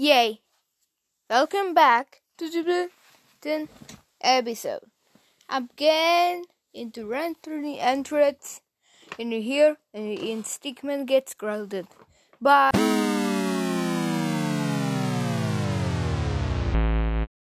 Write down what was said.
Yay! Welcome back to the episode. I'm getting into run through the entrance in here and the instigment gets crowded. Bye!